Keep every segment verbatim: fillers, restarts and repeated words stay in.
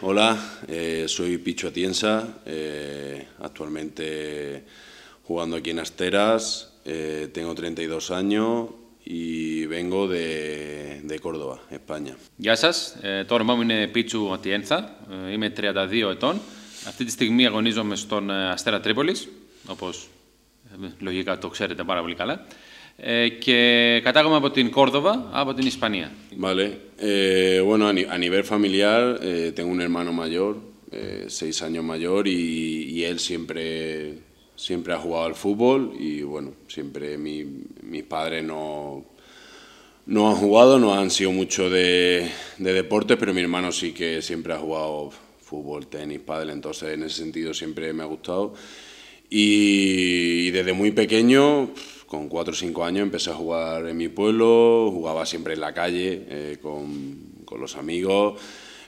Hola, eh, soy Picho Atienza, eh, actualmente jugando aquí en Asteras, eh, tengo treinta y dos años y vengo de, de Córdoba, España. Γεια σας, ε, το όνομά μου είναι Πίτσου Ατιένθα, ε, είμαι τριάντα δύο ετών. Αυτή τη στιγμή αγωνίζομαι στον Αστέρα Τρίπολης, όπως ε, λογικά το ξέρετε πάρα πολύ καλά. Que catágame από την Córdoba, από την Ισπανία. Vale, eh, bueno, a nivel familiar eh, tengo un hermano mayor, eh, seis años mayor y, y él siempre, siempre ha jugado al fútbol y bueno, siempre mi, mis padres no, no han jugado, no han sido mucho de, de deportes, pero mi hermano sí que siempre ha jugado fútbol, tenis, pádel, entonces en ese sentido siempre me ha gustado y, y desde muy pequeño. Con cuatro o cinco años empecé a jugar en mi pueblo, jugaba siempre en la calle eh, con, con los amigos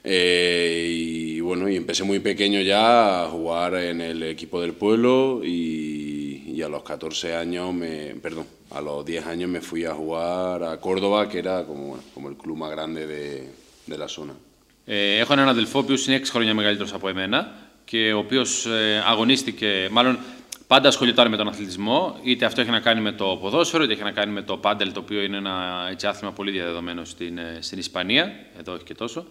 eh, y bueno, y empecé muy pequeño ya a jugar en el equipo del pueblo y, y a los catorce años, me, perdón, a los diez años me fui a jugar a Córdoba, que era como, bueno, como el club más grande de, de la zona. Eh, έχω έναν αδελφό που είναι έξι χρόνια μεγαλύτερος από εμένα και ο οποίος ε, αγωνίστηκε, μάλλον πάντα ασχολιόταν με τον αθλητισμό, είτε αυτό έχει να κάνει με το ποδόσφαιρο, είτε έχει να κάνει με το πάντελ, το οποίο είναι ένα έτσι, άθλημα πολύ διαδεδομένο στην, στην Ισπανία, εδώ όχι και τόσο,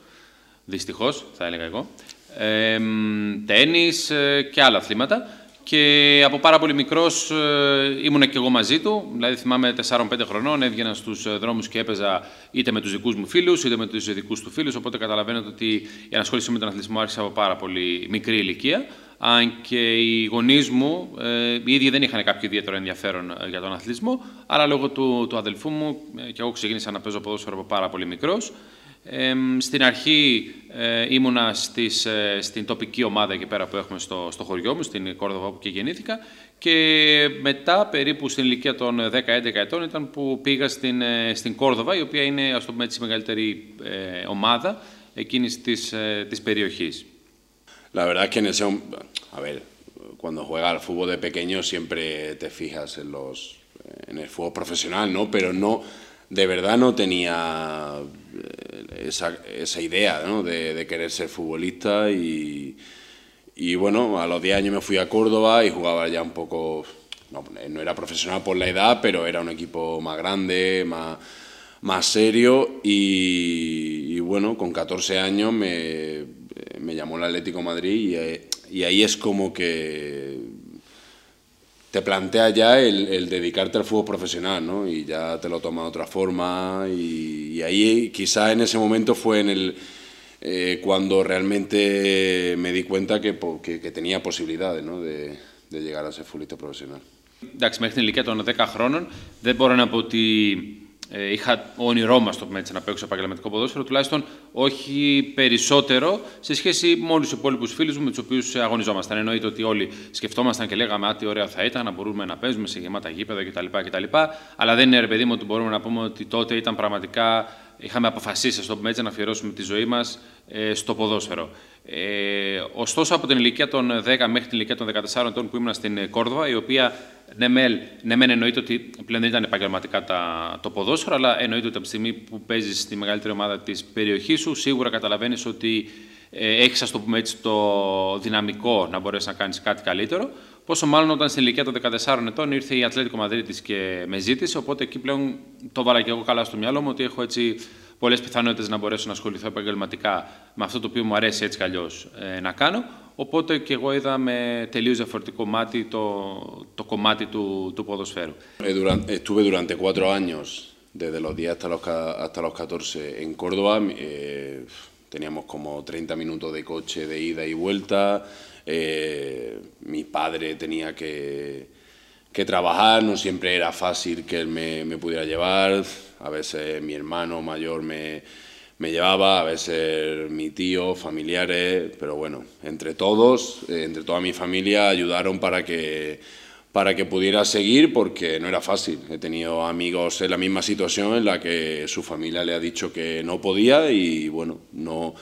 δυστυχώς θα έλεγα εγώ, ε, τένις και άλλα αθλήματα. Και από πάρα πολύ μικρός ε, ήμουνα και εγώ μαζί του, δηλαδή θυμάμαι τεσσάρων πέντε χρονών, έβγαινα στους δρόμους και έπαιζα είτε με τους δικούς μου φίλους, είτε με τους δικούς του φίλους, οπότε καταλαβαίνετε ότι η ανασχόληση με τον αθλητισμό άρχισε από πάρα πολύ μικρή ηλικία. Αν και οι γονείς μου ε, οι ίδιοι δεν είχαν κάποιο ιδιαίτερο ενδιαφέρον για τον αθλητισμό, αλλά λόγω του, του αδελφού μου ε, και εγώ ξεκίνησα να παίζω ποδόσφαιρο από πάρα πολύ μικρός. Ε, στην αρχή ε, ήμουνα στις, ε, στην τοπική ομάδα εκεί πέρα που έχουμε στο, στο χωριό μου, στην Κόρδοβα όπου και γεννήθηκα, και μετά περίπου στην ηλικία των δέκα έντεκα ετών ήταν που πήγα στην, ε, στην Κόρδοβα, η οποία είναι ας το πούμε, έτσι, η μεγαλύτερη ε, ομάδα εκείνης της, ε, της περιοχής. La verdad es que en ese, a ver, cuando juegas al fútbol de pequeño siempre te fijas en los, en el fútbol profesional, ¿no? Pero no, de verdad no tenía esa, esa idea, ¿no? De, de querer ser futbolista y, y bueno, a los diez años me fui a Córdoba y jugaba ya un poco, no, no era profesional por la edad, pero era un equipo más grande, más, más serio y, y bueno, con catorce años me me llamó el Atlético de Madrid y, y ahí es como que te plantea ya el, el dedicarte al fútbol profesional, ¿no? Y ya te lo toma de otra forma y, y ahí quizás en ese momento fue en el, eh, cuando realmente me di cuenta que, que, que tenía posibilidades, ¿no? de, de llegar a ser futbolista profesional. Εντάξει, μέχρι την ηλικία των δέκα χρόνων δεν μπορώ να πω ότι είχα όνειρό μας, το πούμε έτσι, να παίξω επαγγελματικό ποδόσφαιρο, τουλάχιστον όχι περισσότερο σε σχέση με όλους τους υπόλοιπους φίλους μου με τους οποίους αγωνιζόμασταν. Εννοείται ότι όλοι σκεφτόμασταν και λέγαμε «Α, τι ωραία θα ήταν να μπορούμε να παίζουμε σε γεμάτα γήπεδα κτλ.», αλλά δεν είναι, ρε παιδί μου, ότι μπορούμε να πούμε ότι τότε ήταν πραγματικά. Είχαμε αποφασίσει, στο πούμε έτσι, να αφιερώσουμε τη ζωή μας ε, στο ποδόσφαιρο. Ε, ωστόσο, από την ηλικία των δέκα μέχρι την ηλικία των δεκατεσσάρων ετών που ήμουν στην Κόρδοβα, η οποία ναι, μεν ναι, εννοείται ότι πλέον δεν ήταν επαγγελματικά τα, το ποδόσφαιρο, αλλά εννοείται ότι από τη στιγμή που παίζεις στη μεγαλύτερη ομάδα της περιοχής σου, σίγουρα καταλαβαίνεις ότι ε, έχεις, ας το πούμε έτσι, το δυναμικό να μπορέσεις να κάνεις κάτι καλύτερο. Πόσο μάλλον όταν στην ηλικία των δεκατεσσάρων ετών ήρθε η Ατλέτικο Μαδρίτης και με ζήτησε, οπότε εκεί πλέον το βάλα και εγώ καλά στο μυαλό μου ότι έχω έτσι πολλές πιθανότητες να μπορέσω να ασχοληθώ επαγγελματικά με αυτό το οποίο μου αρέσει έτσι κι αλλιώς ε, να κάνω. Οπότε και εγώ είδα με τελείως διαφορετικό μάτι το, το κομμάτι του, του ποδοσφαίρου. Estuve durante cuatro años, desde los diez hasta los, hasta los catorce en Córdoba. Eh, teníamos como treinta minutos de coche de ida y vuelta. Eh, mi padre tenía que, que trabajar, no siempre era fácil que él me, me pudiera llevar, a veces mi hermano mayor me, me llevaba, a veces mi tío, familiares, pero bueno, entre todos, eh, entre toda mi familia ayudaron para que, para que pudiera seguir porque no era fácil. He tenido amigos en la misma situación en la que su familia le ha dicho que no podía y bueno, no...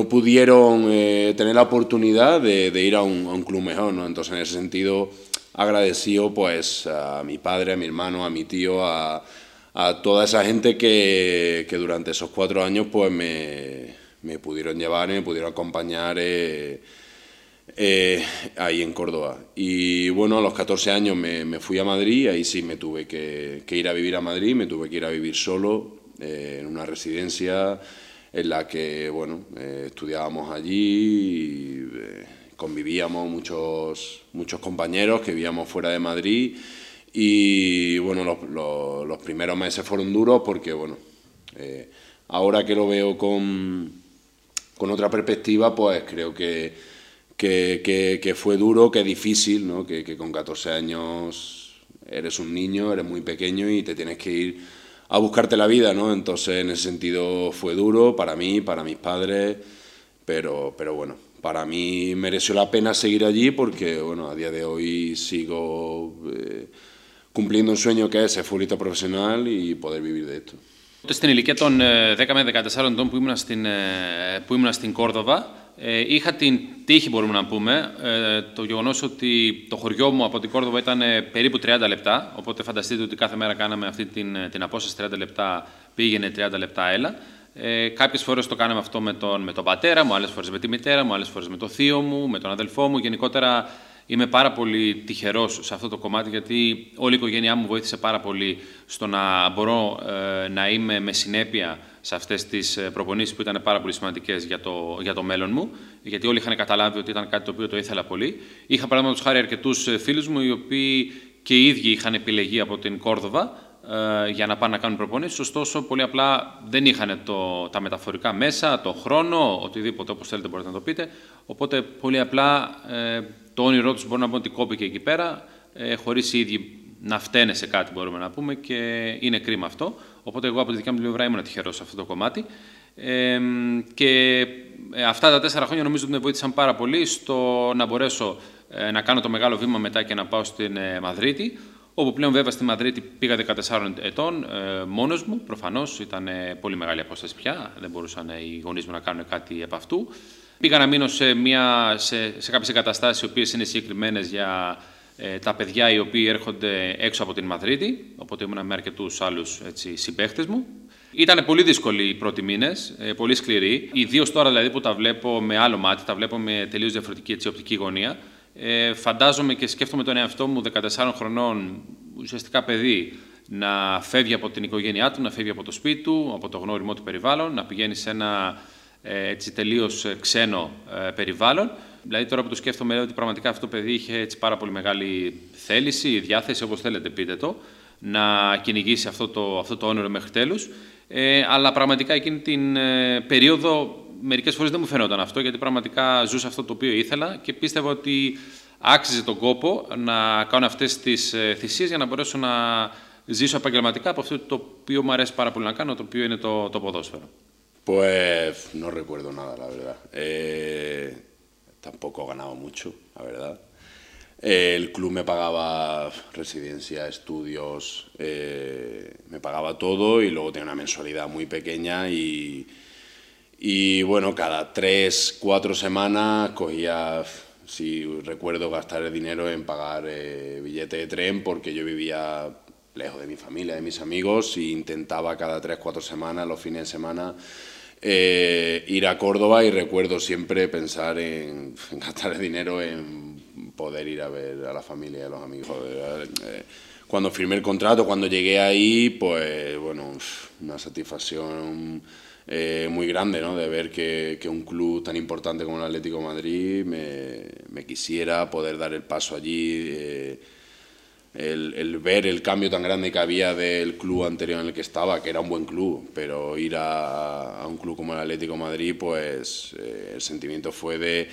no pudieron eh, tener la oportunidad de, de ir a un, a un club mejor, ¿no? Entonces, en ese sentido, agradecido pues, a mi padre, a mi hermano, a mi tío, a, a toda esa gente que, que durante esos cuatro años pues, me, me pudieron llevar y me pudieron acompañar eh, eh, ahí en Córdoba. Y bueno, a los catorce años me, me fui a Madrid, ahí sí me tuve que, que ir a vivir a Madrid, me tuve que ir a vivir solo eh, en una residencia en la que bueno, eh, estudiábamos allí, y, eh, convivíamos muchos, muchos compañeros que vivíamos fuera de Madrid. Y bueno, los, los, los primeros meses fueron duros porque, bueno, eh, ahora que lo veo con, con otra perspectiva, pues creo que, que, que, que fue duro, que es difícil, ¿no? Que, que con catorce años eres un niño, eres muy pequeño y te tienes que ir a buscarte la vida, ¿no? Entonces, en ese sentido fue duro para mí, para mis padres, pero, pero bueno. Para mí mereció la pena seguir allí porque, bueno, a día de hoy sigo eh, cumpliendo un sueño que es ser futbolista profesional y poder vivir de esto. Στην ηλικία των δέκα με δεκατέσσερα ετών που ήμουν στην, που ήμουν στην Κόρδοβα, είχα την τύχη, μπορούμε να πούμε, το γεγονός ότι το χωριό μου από την Κόρδοβα ήταν περίπου τριάντα λεπτά, οπότε φανταστείτε ότι κάθε μέρα κάναμε αυτή την, την απόσταση τριάντα λεπτά πήγαινε, τριάντα λεπτά έλα. Ε, Κάποιες φορές το κάναμε αυτό με τον, με τον πατέρα μου, άλλες φορές με τη μητέρα μου, άλλες φορές με το θείο μου, με τον αδελφό μου. Γενικότερα είμαι πάρα πολύ τυχερός σε αυτό το κομμάτι, γιατί όλη η οικογένειά μου βοήθησε πάρα πολύ στο να μπορώ ε, να είμαι με συνέπεια σε αυτές τις προπονήσεις που ήταν πάρα πολύ σημαντικές για το, για το μέλλον μου, γιατί όλοι είχαν καταλάβει ότι ήταν κάτι το οποίο το ήθελα πολύ. Είχα παραδείγματος χάρη αρκετούς φίλους μου, οι οποίοι και οι ίδιοι είχαν επιλεγεί από την Κόρδοβα για να πάνε να κάνουν προπονήσεις, ωστόσο πολύ απλά δεν είχαν το, τα μεταφορικά μέσα, το χρόνο, οτιδήποτε, όπως θέλετε μπορείτε να το πείτε, οπότε πολύ απλά ε, το όνειρό τους μπορεί να πω ότι κόπηκε εκεί πέρα, ε, χωρίς οι ίδιοι να φταίνε σε κάτι μπορούμε να πούμε, και είναι κρίμα αυτό, οπότε εγώ από τη δικιά μου πλευρά ήμουν τυχερός σε αυτό το κομμάτι. Ε, και αυτά τα τέσσερα χρόνια νομίζω ότι με βοήθησαν πάρα πολύ στο να μπορέσω ε, να κάνω το μεγάλο βήμα μετά και να πάω στην ε, Μαδρίτη, όπου πλέον βέβαια στη Μαδρίτη πήγα δεκατέσσερα ετών, ε, μόνος μου, προφανώς ήταν ε, πολύ μεγάλη απόσταση πια, δεν μπορούσαν ε, οι γονείς μου να κάνουν κάτι από αυτού. Πήγα να μείνω σε, μια, σε, σε κάποιες εγκαταστάσεις οι οποίες είναι συγκεκριμένες για ε, τα παιδιά οι οποίοι έρχονται έξω από την Μαδρίτη, οπότε ήμουν με αρκετούς άλλους έτσι, συμπαίχτες μου. Ήταν πολύ δύσκολοι οι πρώτοι μήνες, ε, πολύ σκληροί, ιδίως τώρα δηλαδή που τα βλέπω με άλλο μάτι, τα βλέπω με τελείως διαφορετική έτσι, οπτική γωνία. Ε, φαντάζομαι και σκέφτομαι τον εαυτό μου δεκατεσσάρων χρονών, ουσιαστικά παιδί, να φεύγει από την οικογένειά του, να φεύγει από το σπίτι του, από το γνώριμό του περιβάλλον, να πηγαίνει σε ένα ε, έτσι, τελείως ξένο ε, περιβάλλον. Δηλαδή τώρα που το σκέφτομαι ότι πραγματικά αυτό το παιδί είχε έτσι, πάρα πολύ μεγάλη θέληση, διάθεση, όπως θέλετε πείτε το, να κυνηγήσει αυτό το, αυτό το όνειρο μέχρι τέλους. Ε, αλλά πραγματικά εκείνη την ε, περίοδο μερικές φορές δεν μου φαινόταν αυτό, γιατί πραγματικά ζούσα αυτό το οποίο ήθελα και πίστευα ότι άξιζε τον κόπο να κάνω αυτές τις θυσίες για να μπορέσω να ζήσω επαγγελματικά από αυτό το οποίο μου αρέσει πάρα πολύ να κάνω, το οποίο είναι το, το ποδόσφαιρο. Pues no recuerdo nada, la verdad. Eh, tampoco ganaba mucho, la verdad. Eh, el club me pagaba residencia, estudios, eh, me pagaba todo y luego tenía una mensualidad muy pequeña y... Y bueno, cada tres, cuatro semanas cogía, si recuerdo, gastar el dinero en pagar eh, billete de tren porque yo vivía lejos de mi familia, de mis amigos, y intentaba cada tres, cuatro semanas, los fines de semana, eh, ir a Córdoba y recuerdo siempre pensar en, en gastar el dinero en poder ir a ver a la familia y a los amigos. Cuando firmé el contrato, cuando llegué ahí, pues bueno, una satisfacción... Eh, muy grande, ¿no? De ver que, que un club tan importante como el Atlético de Madrid me, me quisiera poder dar el paso allí, eh, el, el ver el cambio tan grande que había del club anterior en el que estaba, que era un buen club, pero ir a, a un club como el Atlético de Madrid, pues eh, el sentimiento fue de,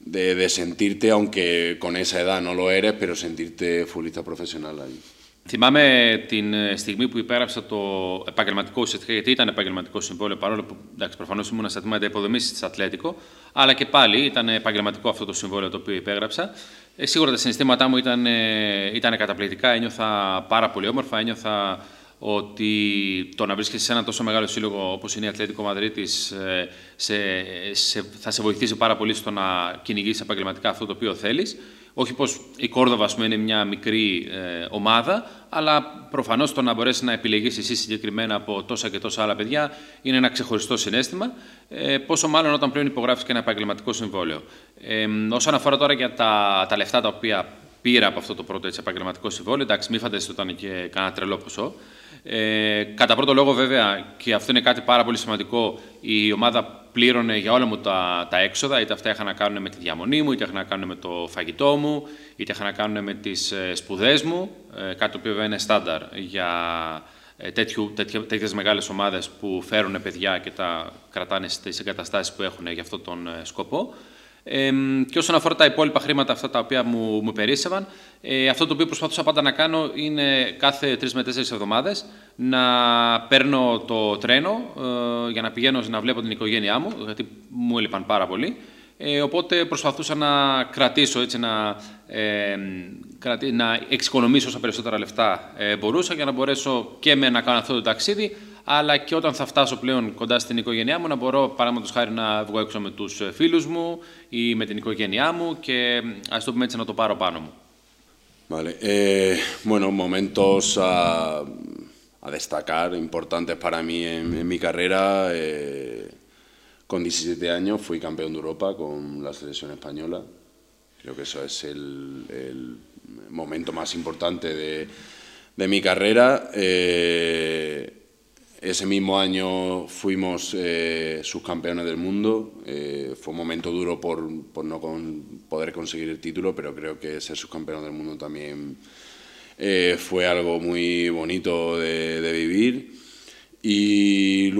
de, de sentirte, aunque con esa edad no lo eres, pero sentirte futbolista profesional allí. Θυμάμαι την στιγμή που υπέγραψα το επαγγελματικό, ουσιαστικά γιατί ήταν επαγγελματικό συμβόλαιο, παρόλο που προφανώς ήμουν στα τμήματα υποδομής της Ατλέτικο, αλλά και πάλι ήταν επαγγελματικό αυτό το συμβόλαιο το οποίο υπέγραψα. Ε, σίγουρα τα συναισθήματά μου ήταν, ήταν καταπληκτικά, ένιωθα πάρα πολύ όμορφα, ένιωθα ότι το να βρίσκεσαι σε ένα τόσο μεγάλο σύλλογο όπως είναι η Ατλέτικο Μαδρίτης σε, σε, θα σε βοηθήσει πάρα πολύ στο να κυνηγήσεις επαγγελματικά αυτό το οποίο θέλεις. Όχι πως η Κόρδοβα, ας πούμε, είναι μια μικρή ε, ομάδα, αλλά προφανώς το να μπορέσει να επιλεγείς εσύ συγκεκριμένα από τόσα και τόσα άλλα παιδιά είναι ένα ξεχωριστό συναίσθημα. Ε, πόσο μάλλον όταν πλέον υπογράφεις και ένα επαγγελματικό συμβόλαιο. Ε, όσον αφορά τώρα για τα, τα λεφτά τα οποία πήρα από αυτό το πρώτο έτσι, επαγγελματικό συμβόλαιο, εντάξει, μη φανταστείτε ότι ήταν και κανένα τρελό ποσό. Ε, κατά πρώτο λόγο, βέβαια, και αυτό είναι κάτι πάρα πολύ σημαντικό, η ομάδα πλήρωνε για όλα μου τα, τα έξοδα, είτε αυτά είχαν να κάνουν με τη διαμονή μου, είτε είχαν να κάνουν με το φαγητό μου, είτε είχαν να κάνουν με τις ε, σπουδές μου, ε, κάτι το οποίο βέβαια είναι στάνταρ για ε, τέτοιου, τέτοι, τέτοιες μεγάλες ομάδες που φέρουν παιδιά και τα κρατάνε στις εγκαταστάσεις που έχουν για αυτόν τον ε, σκοπό. Ε, και όσον αφορά τα υπόλοιπα χρήματα αυτά τα οποία μου, μου περίσσευαν, ε, αυτό το οποίο προσπαθούσα πάντα να κάνω είναι κάθε τρεις με τέσσερις εβδομάδες να παίρνω το τρένο ε, για να πηγαίνω να βλέπω την οικογένειά μου, γιατί μου έλειπαν πάρα πολύ. Ε, οπότε προσπαθούσα να κρατήσω, έτσι, να, ε, κρατη, να εξοικονομήσω όσα περισσότερα λεφτά ε, μπορούσα για να μπορέσω και με να κάνω αυτό το ταξίδι, αλλά και όταν θα φτάσω πλέον κοντά στην οικογένειά μου να μπορώ παραδείγματος χάρη να βγω έξω με τους φίλους μου ή με την οικογένειά μου και ας το πούμε έτσι να το πάρω πάνω μου. Vale. Eh, bueno, momentos a, a destacar, importantes para mí en, en mi carrera. Eh, con diecisiete años fui campeón de Europa con la selección española. Creo que eso es el, el momento más importante de, de mi carrera. Eh, Ese mismo año fuimos eh, subcampeones del mundo. Eh, fue un momento duro por, por no con, poder conseguir el título, pero creo que ser subcampeón del mundo también eh, fue algo muy bonito de, de vivir. Y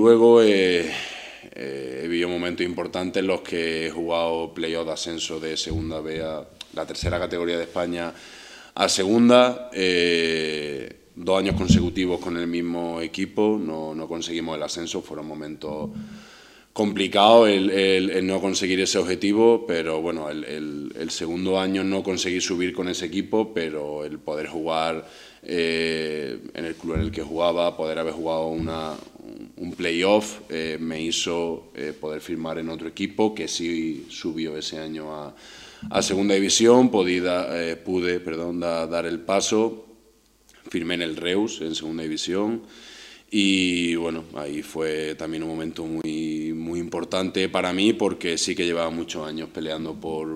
luego eh, eh, he vivido momentos importantes en los que he jugado playoff de ascenso de segunda B a la tercera categoría de España a segunda. Eh, Dos años consecutivos con el mismo equipo, no, no conseguimos el ascenso, fueron momentos complicados el, el, el no conseguir ese objetivo, pero bueno, el, el, el segundo año no conseguí subir con ese equipo, pero el poder jugar eh, en el club en el que jugaba, poder haber jugado una, un playoff, eh, me hizo eh, poder firmar en otro equipo que sí subió ese año a, a segunda división, pude, eh, pude perdón, da, dar el paso. Firmé en el Reus, en segunda división, y bueno, ahí fue también un momento muy, muy importante para mí porque sí que llevaba muchos años peleando por,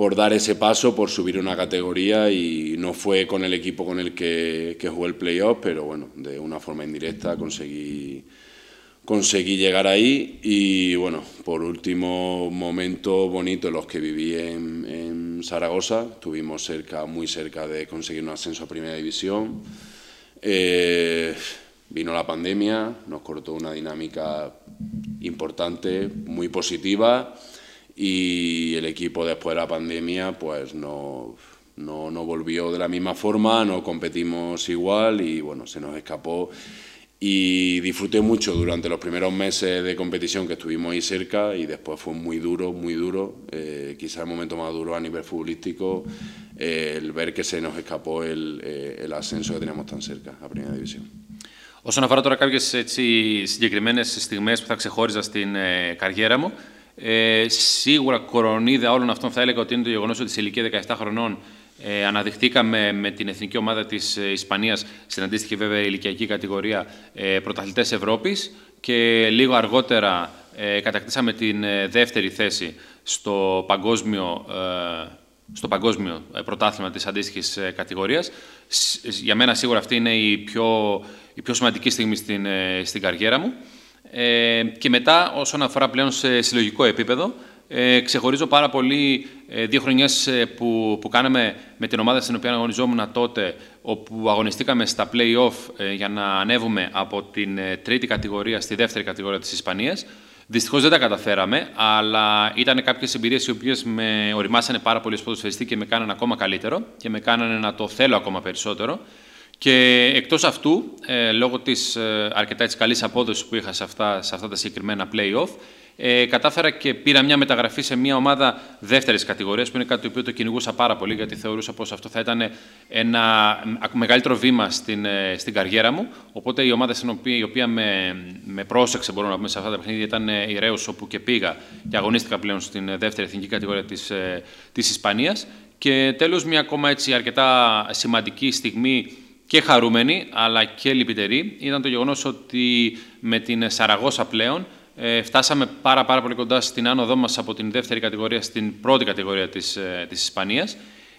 por dar ese paso, por subir una categoría y no fue con el equipo con el que, que jugué el playoff, pero bueno, de una forma indirecta conseguí, conseguí llegar ahí y bueno, por último, momentos bonitos los que viví en, en Zaragoza, estuvimos cerca, muy cerca de conseguir un ascenso a Primera División. Eh, vino la pandemia, nos cortó una dinámica importante, muy positiva, y el equipo después de la pandemia pues no, no, no volvió de la misma forma, no competimos igual y bueno, se nos escapó. Y disfruté mucho durante los primeros meses de competición que estuvimos ahí cerca y después fue muy duro, muy duro, eh, quizás el momento más duro a nivel futbolístico, eh, el ver que se nos escapó el, eh, el ascenso que teníamos tan cerca a Primera División. Όσον αφορά τώρα κάποιες έτσι, συγκεκριμένες στιγμές που θα ξεχώριζα στην ε, καριέρα μου, ε, σίγουρα κορονίδα όλων αυτών θα έλεγα ότι είναι το γεγονός ότι σε ηλικία δεκαεπτά χρονών Ε, αναδειχθήκαμε με την εθνική ομάδα της Ισπανίας, στην αντίστοιχη βέβαια ηλικιακή κατηγορία, ε, πρωταθλητές Ευρώπης και λίγο αργότερα ε, κατακτήσαμε την ε, δεύτερη θέση στο παγκόσμιο, ε, στο παγκόσμιο ε, πρωτάθλημα της αντίστοιχης ε, κατηγορίας. Σ, για μένα σίγουρα αυτή είναι η πιο, η πιο σημαντική στιγμή στην, ε, στην καριέρα μου. Ε, και μετά όσον αφορά πλέον σε συλλογικό επίπεδο, Ε, ξεχωρίζω πάρα πολύ ε, δύο χρονιές ε, που, που κάναμε με την ομάδα στην οποία αγωνιζόμουν τότε, όπου αγωνιστήκαμε στα play-off ε, για να ανέβουμε από την ε, τρίτη κατηγορία στη δεύτερη κατηγορία της Ισπανίας. Δυστυχώς δεν τα καταφέραμε, αλλά ήταν κάποιες εμπειρίες οι οποίες με οριμάσανε πάρα πολύ ως ποδοσφαιριστή και με κάνανε ακόμα καλύτερο και με κάνανε να το θέλω ακόμα περισσότερο. Και εκτός αυτού, ε, λόγω της ε, αρκετά έτσι, καλής απόδοσης που είχα σε αυτά, σε αυτά τα συγκεκριμένα play-off, Ε, κατάφερα και πήρα μια μεταγραφή σε μια ομάδα δεύτερης κατηγορίας, που είναι κάτι το οποίο το κυνηγούσα πάρα πολύ, γιατί θεωρούσα πως αυτό θα ήταν ένα μεγαλύτερο βήμα στην, στην καριέρα μου. Οπότε η ομάδα στην οποία, η οποία με, με πρόσεξε, μπορώ να πούμε, σε αυτά τα παιχνίδια ήταν η Reus, όπου και πήγα και αγωνίστηκα πλέον στην δεύτερη εθνική κατηγορία της, της Ισπανίας. Και τέλος, μια ακόμα έτσι αρκετά σημαντική στιγμή και χαρούμενη, αλλά και λυπητερή, ήταν το γεγονός ότι με την Σαραγώσα πλέον ε, φτάσαμε πάρα, πάρα πολύ κοντά στην άνοδό μας από την δεύτερη κατηγορία στην πρώτη κατηγορία της, ε, της Ισπανίας.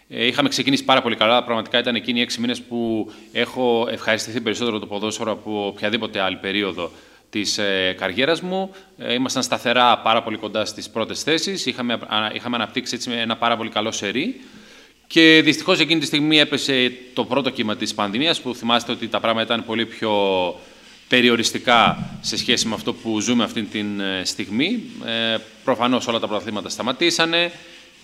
Ε, είχαμε ξεκινήσει πάρα πολύ καλά. Πραγματικά ήταν εκείνοι οι έξι μήνες που έχω ευχαριστηθεί περισσότερο το ποδόσφαιρο από οποιαδήποτε άλλη περίοδο της ε, καριέρας μου. Ε, ήμασταν σταθερά πάρα πολύ κοντά στις πρώτες θέσεις. Είχαμε, α, είχαμε αναπτύξει έτσι ένα πάρα πολύ καλό σερί. Και δυστυχώς εκείνη τη στιγμή έπεσε το πρώτο κύμα της πανδημίας, που θυμάστε ότι τα πράγματα ήταν πολύ πιο περιοριστικά σε σχέση με αυτό που ζούμε αυτή τη στιγμή. Ε, προφανώς όλα τα πρωταθλήματα σταματήσανε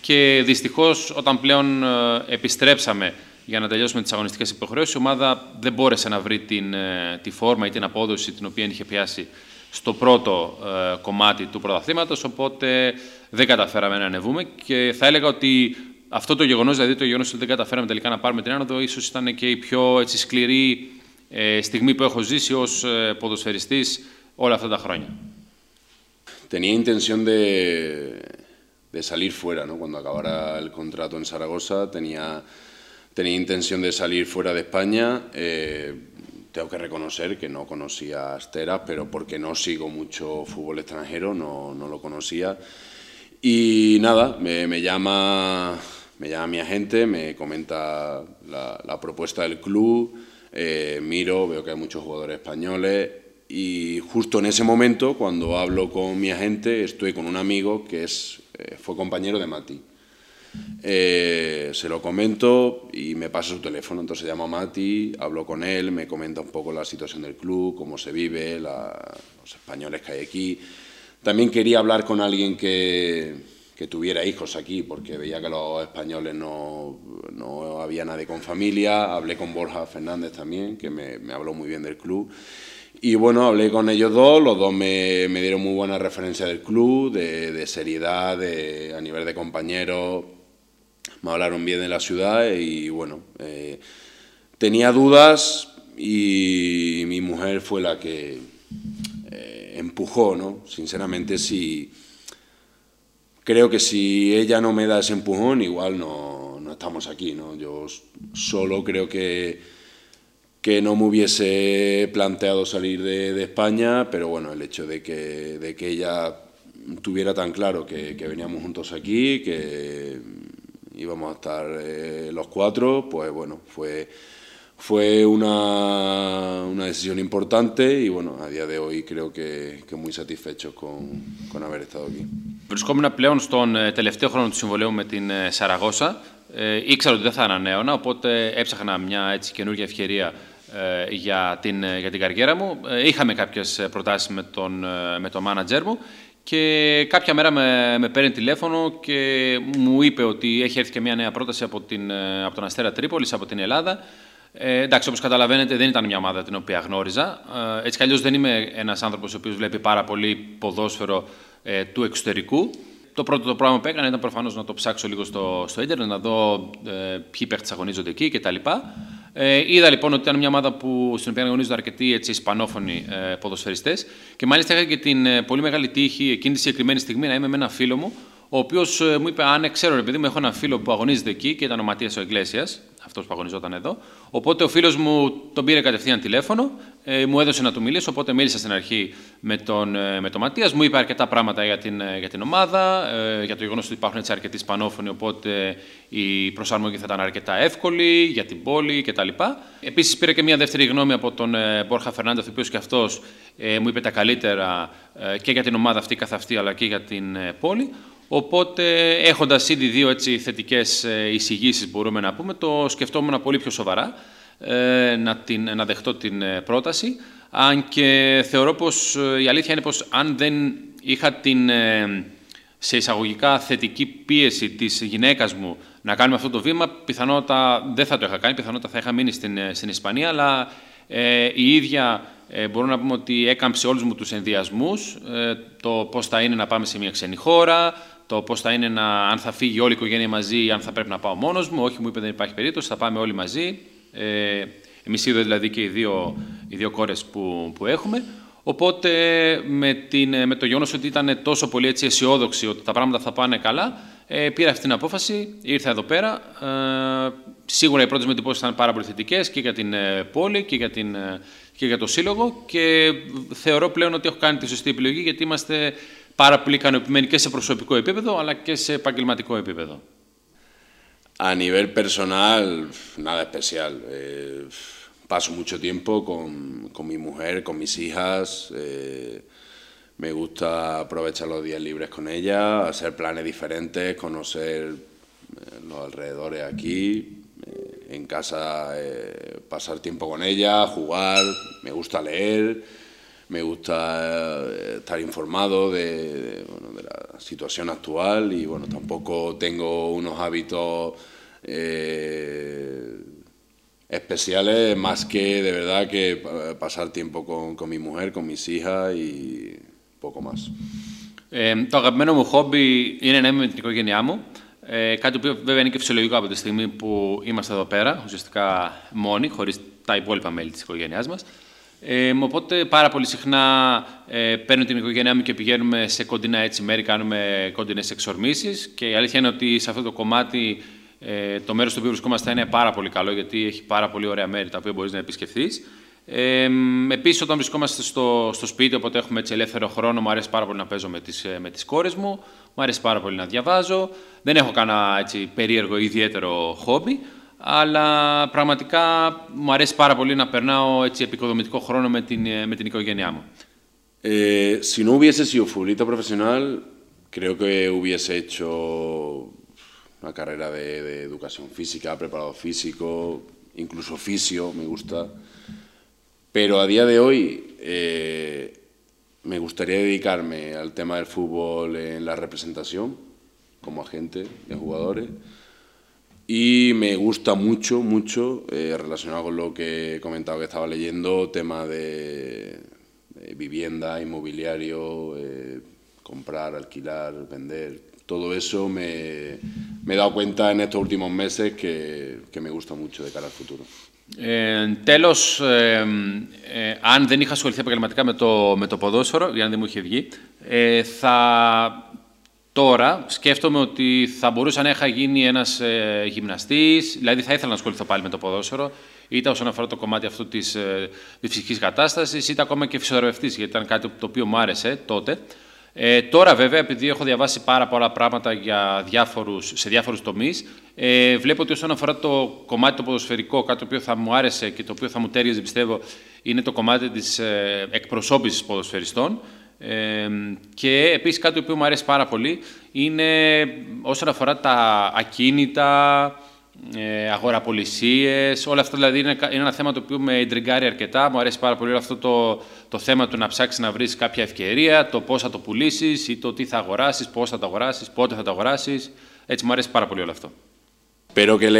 και δυστυχώς όταν πλέον επιστρέψαμε για να τελειώσουμε τις αγωνιστικές υποχρεώσεις, η ομάδα δεν μπόρεσε να βρει την, τη φόρμα ή την απόδοση την οποία είχε πιάσει στο πρώτο ε, κομμάτι του πρωταθλήματος, οπότε δεν καταφέραμε να ανεβούμε και θα έλεγα ότι αυτό το γεγονός, δηλαδή το γεγονός ότι δεν καταφέραμε τελικά να πάρουμε την άνοδο, ίσως ήταν και η πιο έτσι, σκληρή ε, στιγμή που έχω ζήσει ως ε, ποδοσφαιριστής όλα αυτά τα χρόνια. Tenía intención de, de salir fuera, ¿no? Cuando acabara el contrato en Zaragoza, tenía, tenía intención de salir fuera de España. Eh, tengo que reconocer que no conocía a Astera, pero porque no sigo mucho fútbol extranjero, no, no lo conocía. Y nada, me, me llama... Me llama mi agente, me comenta la, la propuesta del club, eh, miro, veo que hay muchos jugadores españoles y justo en ese momento, cuando hablo con mi agente, estoy con un amigo que es, eh, fue compañero de Mati. Eh, se lo comento y me pasa su teléfono, entonces llamo a Mati, hablo con él, me comenta un poco la situación del club, cómo se vive, la, los españoles que hay aquí. También quería hablar con alguien que... que tuviera hijos aquí, porque veía que los españoles no, no había nadie con familia. Hablé con Borja Fernández también, que me, me habló muy bien del club. Y bueno, hablé con ellos dos, los dos me, me dieron muy buena referencia del club, de, de seriedad, de, a nivel de compañeros, me hablaron bien de la ciudad y bueno, eh, tenía dudas y mi mujer fue la que eh, empujó, ¿no? Sinceramente, si... Creo que si ella no me da ese empujón, igual no, no estamos aquí, ¿no? Yo solo creo que, que no me hubiese planteado salir de, de España, pero bueno, el hecho de que, de que ella tuviera tan claro que, que veníamos juntos aquí, que íbamos a estar eh, los cuatro, pues bueno, fue, fue una, una decisión importante y bueno, a día de hoy creo que, que muy satisfechos con, con haber estado aquí. Βρισκόμουν πλέον στον τελευταίο χρόνο του συμβολαίου με την Σαραγώσα. Ε, ήξερα ότι δεν θα ανανέωνα, οπότε έψαχνα μια έτσι καινούργια ευκαιρία ε, για, την, για την καριέρα μου. Ε, είχαμε κάποιες προτάσεις με τον, με τον μάνατζερ μου και κάποια μέρα με, με παίρνει τηλέφωνο και μου είπε ότι έχει έρθει και μια νέα πρόταση από, την, από τον Αστέρα Τρίπολης, από την Ελλάδα. Ε, εντάξει, όπως καταλαβαίνετε, δεν ήταν μια ομάδα την οποία γνώριζα. Ε, έτσι κι αλλιώς δεν είμαι ένας άνθρωπος ο οποίος βλέπει πάρα πολύ ποδόσφαιρο ε, του εξωτερικού. Το πρώτο το πράγμα που έκανα ήταν προφανώς να το ψάξω λίγο στο, στο ίντερνετ, να δω ε, ποιοι παίχτες αγωνίζονται εκεί κτλ. Ε, είδα λοιπόν ότι ήταν μια ομάδα που, στην οποία αγωνίζονται αρκετοί έτσι, ισπανόφωνοι ε, ποδοσφαιριστές και μάλιστα είχα και την ε, πολύ μεγάλη τύχη εκείνη τη συγκεκριμένη στιγμή να είμαι με ένα φίλο μου, ο οποίος μου είπε: Αν ξέρω, επειδή μου έχω ένα φίλο που αγωνίζεται εκεί και ήταν ο Ματίας ο Ιγκλέσιας, αυτός που αγωνιζόταν εδώ. Οπότε ο φίλος μου τον πήρε κατευθείαν τηλέφωνο, ε, μου έδωσε να του μιλήσω. Οπότε μίλησα στην αρχή με τον, με τον Ματίας, μου είπε αρκετά πράγματα για την, για την ομάδα, ε, για το γεγονός ότι υπάρχουν έτσι αρκετοί Ισπανόφωνοι, οπότε η προσαρμογή θα ήταν αρκετά εύκολη για την πόλη κτλ. Επίσης, πήρα και μια δεύτερη γνώμη από τον ε, Μπόρχα Φερνάντεθ, ο οποίος και αυτός ε, μου είπε τα καλύτερα ε, και για την ομάδα αυτή καθ' αυτή, αλλά και για την ε, πόλη. Οπότε, έχοντας ήδη δύο έτσι, θετικές εισηγήσεις, μπορούμε να πούμε, το σκεφτόμουν πολύ πιο σοβαρά ε, να, την, να δεχτώ την πρόταση. Αν και θεωρώ πως η αλήθεια είναι πως αν δεν είχα την ε, σε εισαγωγικά θετική πίεση της γυναίκας μου να κάνουμε αυτό το βήμα, πιθανότατα δεν θα το είχα κάνει, πιθανότατα θα είχα μείνει στην, στην Ισπανία, αλλά ε, η ίδια... Ε, μπορούμε να πούμε ότι έκαμψε όλους μου τους ενδιασμούς, ε, το πώς θα είναι να πάμε σε μια ξένη χώρα, το πώς θα είναι να, αν θα φύγει όλη η οικογένεια μαζί ή αν θα πρέπει να πάω μόνος μου. Όχι, μου είπε δεν υπάρχει περίπτωση, θα πάμε όλοι μαζί. Ε, εμείς είδε δηλαδή και οι δύο, οι δύο κόρες που, που έχουμε. Οπότε με, την, με το γεγονός ότι ήταν τόσο πολύ έτσι αισιόδοξη ότι τα πράγματα θα πάνε καλά, Ε, πήρα αυτή την απόφαση, ήρθα εδώ πέρα. Ε, σίγουρα οι πρώτες μου εντυπώσεις ήταν πάρα πολύ θετικές και για την ε, πόλη και για, την, ε, και για το σύλλογο. Και θεωρώ πλέον ότι έχω κάνει τη σωστή επιλογή, γιατί είμαστε πάρα πολύ ικανοποιημένοι και σε προσωπικό επίπεδο αλλά και σε επαγγελματικό επίπεδο. A nivel personal, nada especial. Eh, paso mucho tiempo con, con mi mujer, con mis hijas. Eh, me gusta aprovechar los días libres con ella, hacer planes diferentes, conocer eh, los alrededores aquí. Eh, en casa eh, pasar tiempo con ella, jugar, me gusta leer, me gusta eh, estar informado de, de, bueno, de la situación actual y bueno, tampoco tengo unos hábitos Eh, especiales, más que de verdad que pasar tiempo con, con mi mujer, con mis hijas y poco más. Ε, το αγαπημένο μου χόμπι είναι να είμαι με την οικογένειά μου. Ε, κάτι που βέβαια είναι και φυσιολογικό από τη στιγμή που είμαστε εδώ πέρα, ουσιαστικά μόνοι, χωρίς τα υπόλοιπα μέλη της οικογένειάς μας. Ε, οπότε πάρα πολύ συχνά ε, παίρνω την οικογένειά μου και πηγαίνουμε σε κοντινά έτσι μέρη, κάνουμε κοντινές εξορμήσεις και η αλήθεια είναι ότι σε αυτό το κομμάτι Ε, το μέρος στο οποίο βρισκόμαστε είναι πάρα πολύ καλό, γιατί έχει πάρα πολύ ωραία μέρη τα οποία μπορείς να επισκεφθείς. Ε, επίσης, όταν βρισκόμαστε στο, στο σπίτι, οπότε έχουμε έτσι ελεύθερο χρόνο, μου αρέσει πάρα πολύ να παίζω με τις, με τις κόρες μου, μου αρέσει πάρα πολύ να διαβάζω. Δεν έχω κανένα έτσι περίεργο ή ιδιαίτερο χόμπι, αλλά πραγματικά μου αρέσει πάρα πολύ να περνάω έτσι επικοδομητικό χρόνο με την, με την οικογένειά μου. Ε, si no hubiese sido futbolista profesional, creo que hubiese hecho una carrera de, de educación física, preparado físico, incluso fisio, me gusta. Pero a día de hoy eh, me gustaría dedicarme al tema del fútbol en la representación, como agente de jugadores. Y me gusta mucho, mucho, eh, relacionado con lo que he comentado que estaba leyendo, tema de, de vivienda, inmobiliario, eh, comprar, alquilar, vender. Todo eso me, me he dado cuenta en estos últimos meses que, que me gusta mucho de cara al futuro. Ε, τέλος, ε, ε, αν δεν είχα ασχοληθεί επαγγελματικά με το, με το ποδόσφαιρο, ή αν δεν μου είχε βγει, ε, θα, τώρα σκέφτομαι ότι θα μπορούσα να είχα γίνει ένας ε, γυμναστής, δηλαδή θα ήθελα να ασχοληθώ πάλι με το ποδόσφαιρο, είτε όσον αφορά το κομμάτι αυτού της ε, ψυχικής κατάστασης, είτε ακόμα και φυσιοθεραπευτής, γιατί ήταν κάτι το οποίο μου άρεσε τότε. Ε, τώρα βέβαια, επειδή έχω διαβάσει πάρα πολλά πράγματα για διάφορους, σε διάφορους τομείς, ε, βλέπω ότι όσον αφορά το κομμάτι το ποδοσφαιρικό, κάτι το οποίο θα μου άρεσε και το οποίο θα μου τέριαζε, πιστεύω, είναι το κομμάτι της ε, εκπροσώπησης ποδοσφαιριστών. Ε, και επίσης κάτι το οποίο μου αρέσει πάρα πολύ είναι όσον αφορά τα ακίνητα, ε, αγοραπολισίες, όλα αυτά δηλαδή είναι, είναι ένα θέμα το οποίο με εντριγκάρει αρκετά. Μου αρέσει πάρα πολύ όλο αυτό το, το θέμα του να ψάξεις να βρεις κάποια ευκαιρία, το πώς θα το πουλήσεις ή το τι θα αγοράσεις, πώς θα το αγοράσεις, πότε θα το αγοράσεις. Έτσι μου αρέσει πάρα πολύ όλο αυτό. Espero que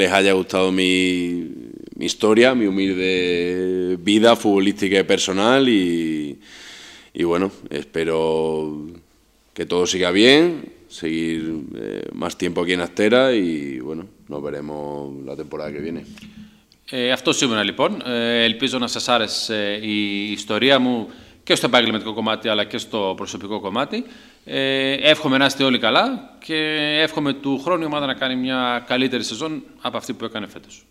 les haya gustado mi, mi historia, mi humilde vida futbolística y personal y, y bueno, espero que todo siga bien. Seguir eh, más tiempo aquí en Astera y bueno, nos veremos la temporada que viene. Ε, αυτό σήμερα λοιπόν. Ε, ελπίζω να σας άρεσε η ιστορία μου και στο επαγγελματικό κομμάτι αλλά και στο προσωπικό κομμάτι. Ε, εύχομαι να είστε όλοι καλά και εύχομαι του χρόνου η ομάδα να κάνει μια καλύτερη σεζόν από αυτή που έκανε φέτος.